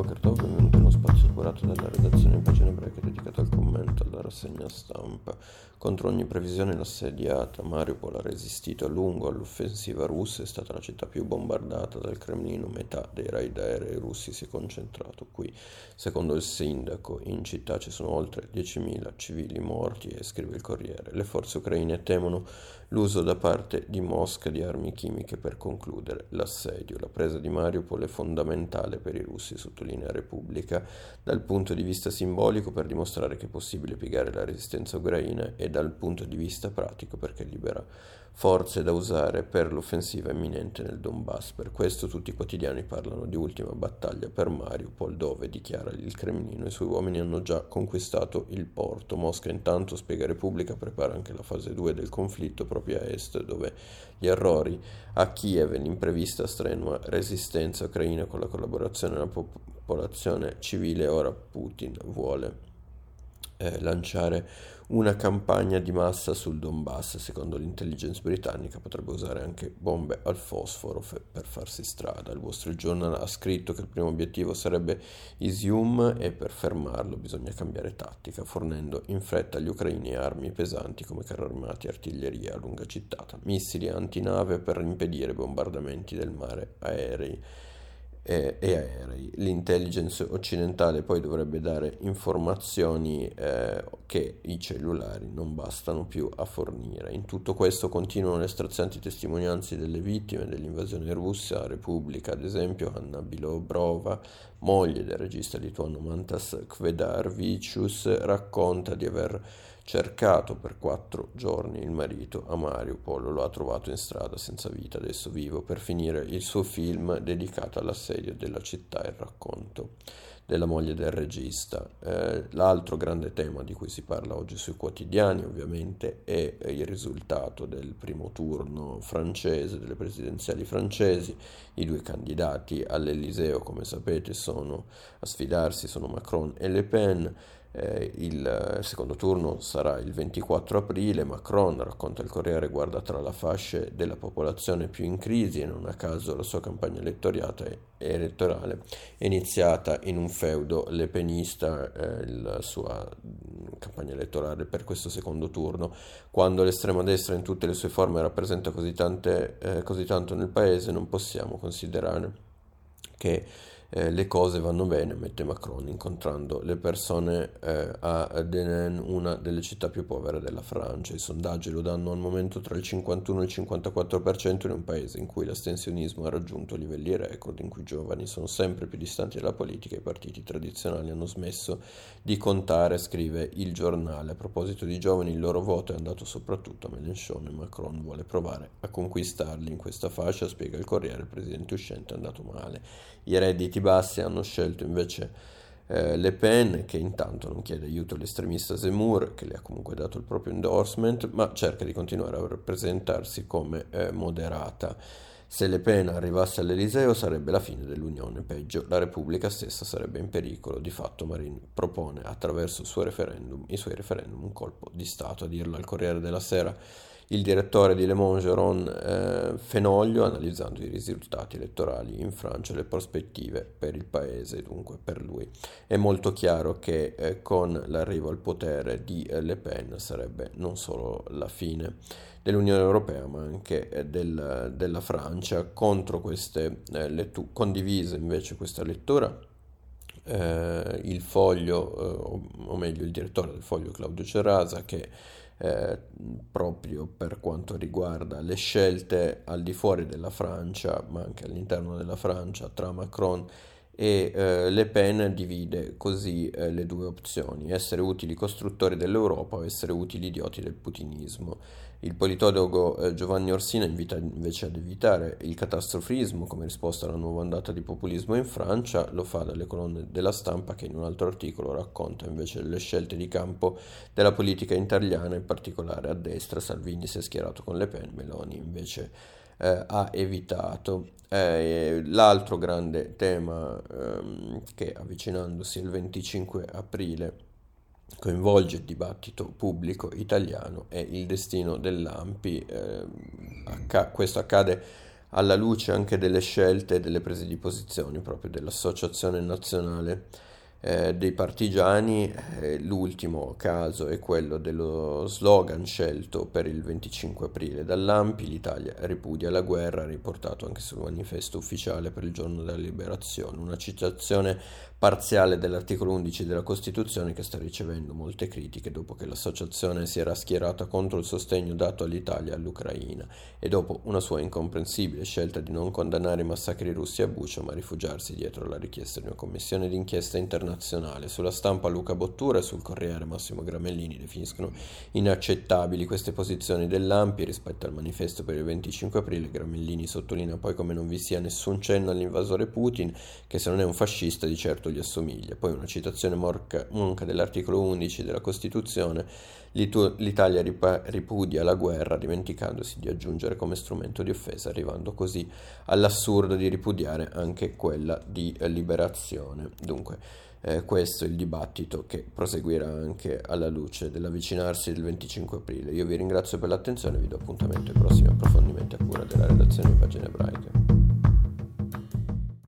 Poker Talk, benvenuto in uno spazio curato dalla redazione in Pagine ebraiche dedicato al commento, alla rassegna stampa. Contro ogni previsione l'assediata Mariupol ha resistito a lungo all'offensiva russa, è stata la città più bombardata dal Cremlino, metà dei raid aerei russi si è concentrato qui. Secondo il sindaco, in città ci sono oltre 10.000 civili morti e, scrive il Corriere, le forze ucraine temono l'uso da parte di Mosca di armi chimiche per concludere l'assedio. La presa di Mariupol è fondamentale per i russi, sottolinea Repubblica, dal punto di vista simbolico per dimostrare che è possibile piegare la resistenza ucraina e dal punto di vista pratico perché libera forze da usare per l'offensiva imminente nel Donbass. Per questo tutti i quotidiani parlano di ultima battaglia per Mariupol, dove, dichiara il Cremlino, i suoi uomini hanno già conquistato il porto. Mosca intanto, spiega Repubblica, prepara anche la fase 2 del conflitto proprio a est, dove gli errori a Kiev e l'imprevista strenua resistenza ucraina con la collaborazione della popolazione civile. Ora Putin vuole lanciare una campagna di massa sul Donbass. Secondo l'intelligence britannica potrebbe usare anche bombe al fosforo per farsi strada. Il Wall Street Journal ha scritto che il primo obiettivo sarebbe Izium e per fermarlo bisogna cambiare tattica, fornendo in fretta agli ucraini armi pesanti come carri armati, artiglieria a lunga cittata, missili antinave per impedire bombardamenti del mare aerei. L'intelligence occidentale poi dovrebbe dare informazioni che i cellulari non bastano più a fornire. In tutto questo continuano le strazianti testimonianze delle vittime dell'invasione russa. Repubblica, ad esempio, Anna Bilobrova, moglie del regista lituano Mantas Kvedarvicius, racconta di aver cercato per 4 giorni il marito a Mariupol, lo ha trovato in strada senza vita, adesso vivo, per finire il suo film dedicato all'assedio della città. Il racconto della moglie del regista. L'altro grande tema di cui si parla oggi sui quotidiani ovviamente è il risultato del primo turno francese, delle presidenziali francesi. I due candidati all'Eliseo, come sapete, sono a sfidarsi, sono Macron e Le Pen. Il secondo turno sarà il 24 aprile. Macron, racconta il Corriere, guarda tra la fasce della popolazione più in crisi e non a caso la sua campagna elettorale è iniziata in un feudo lepenista, la sua campagna elettorale per questo secondo turno. Quando l'estrema destra in tutte le sue forme rappresenta così tanto nel paese, non possiamo considerare che le cose vanno bene, mette Macron, incontrando le persone a Denain, una delle città più povere della Francia. I sondaggi lo danno al momento tra il 51 e il 54%, in un paese in cui l'astensionismo ha raggiunto livelli record, in cui i giovani sono sempre più distanti dalla politica e i partiti tradizionali hanno smesso di contare, scrive il giornale. A proposito di giovani, il loro voto è andato soprattutto a Mélenchon e Macron vuole provare a conquistarli in questa fascia, spiega il Corriere. Il presidente uscente è andato male, i redditi bassi hanno scelto invece Le Pen, che intanto non chiede aiuto all'estremista Zemmour, che le ha comunque dato il proprio endorsement, ma cerca di continuare a rappresentarsi come moderata. Se Le Pen arrivasse all'Eliseo sarebbe la fine dell'Unione, peggio, la Repubblica stessa sarebbe in pericolo. Di fatto Marine propone attraverso i suoi referendum un colpo di Stato. A dirlo al Corriere della Sera il direttore di Le Monde, Fenoglio, analizzando i risultati elettorali in Francia e le prospettive per il paese. Dunque, per lui è molto chiaro che con l'arrivo al potere di Le Pen sarebbe non solo la fine dell'Unione Europea ma anche della Francia. Contro queste condivise invece questa lettura il Foglio, o meglio il direttore del Foglio Claudio Cerasa, che proprio per quanto riguarda le scelte al di fuori della Francia ma anche all'interno della Francia tra Macron e Le Pen, divide così le due opzioni: essere utili costruttori dell'Europa o essere utili idioti del putinismo. Il politologo Giovanni Orsina invita invece ad evitare il catastrofismo come risposta alla nuova ondata di populismo in Francia. Lo fa dalle colonne della Stampa, che in un altro articolo racconta invece le scelte di campo della politica italiana, in particolare a destra. Salvini si è schierato con Le Pen, Meloni invece ha evitato. L'altro grande tema che, avvicinandosi il 25 aprile, coinvolge il dibattito pubblico italiano è il destino dell'ANPI. Questo accade alla luce anche delle scelte e delle prese di posizione proprio dell'Associazione Nazionale dei Partigiani. L'ultimo caso è quello dello slogan scelto per il 25 aprile dall'ANPI, l'Italia ripudia la guerra, riportato anche sul manifesto ufficiale per il giorno della liberazione, una citazione parziale dell'articolo 11 della Costituzione che sta ricevendo molte critiche dopo che l'associazione si era schierata contro il sostegno dato all'Italia e all'Ucraina e dopo una sua incomprensibile scelta di non condannare i massacri russi a Bucha ma rifugiarsi dietro la richiesta di una commissione d'inchiesta internazionale. Sulla Stampa Luca Bottura e sul Corriere Massimo Gramellini definiscono inaccettabili queste posizioni dell'ANPI rispetto al manifesto per il 25 aprile. Gramellini sottolinea poi come non vi sia nessun cenno all'invasore Putin, che se non è un fascista di certo gli assomiglia. Poi una citazione monca dell'articolo 11 della Costituzione: l'Italia ripudia la guerra, dimenticandosi di aggiungere come strumento di offesa, arrivando così all'assurdo di ripudiare anche quella di liberazione. Dunque, questo è il dibattito che proseguirà anche alla luce dell'avvicinarsi del 25 aprile. Io vi ringrazio per l'attenzione e vi do appuntamento ai prossimi approfondimenti a cura della redazione di Pagine Ebraiche.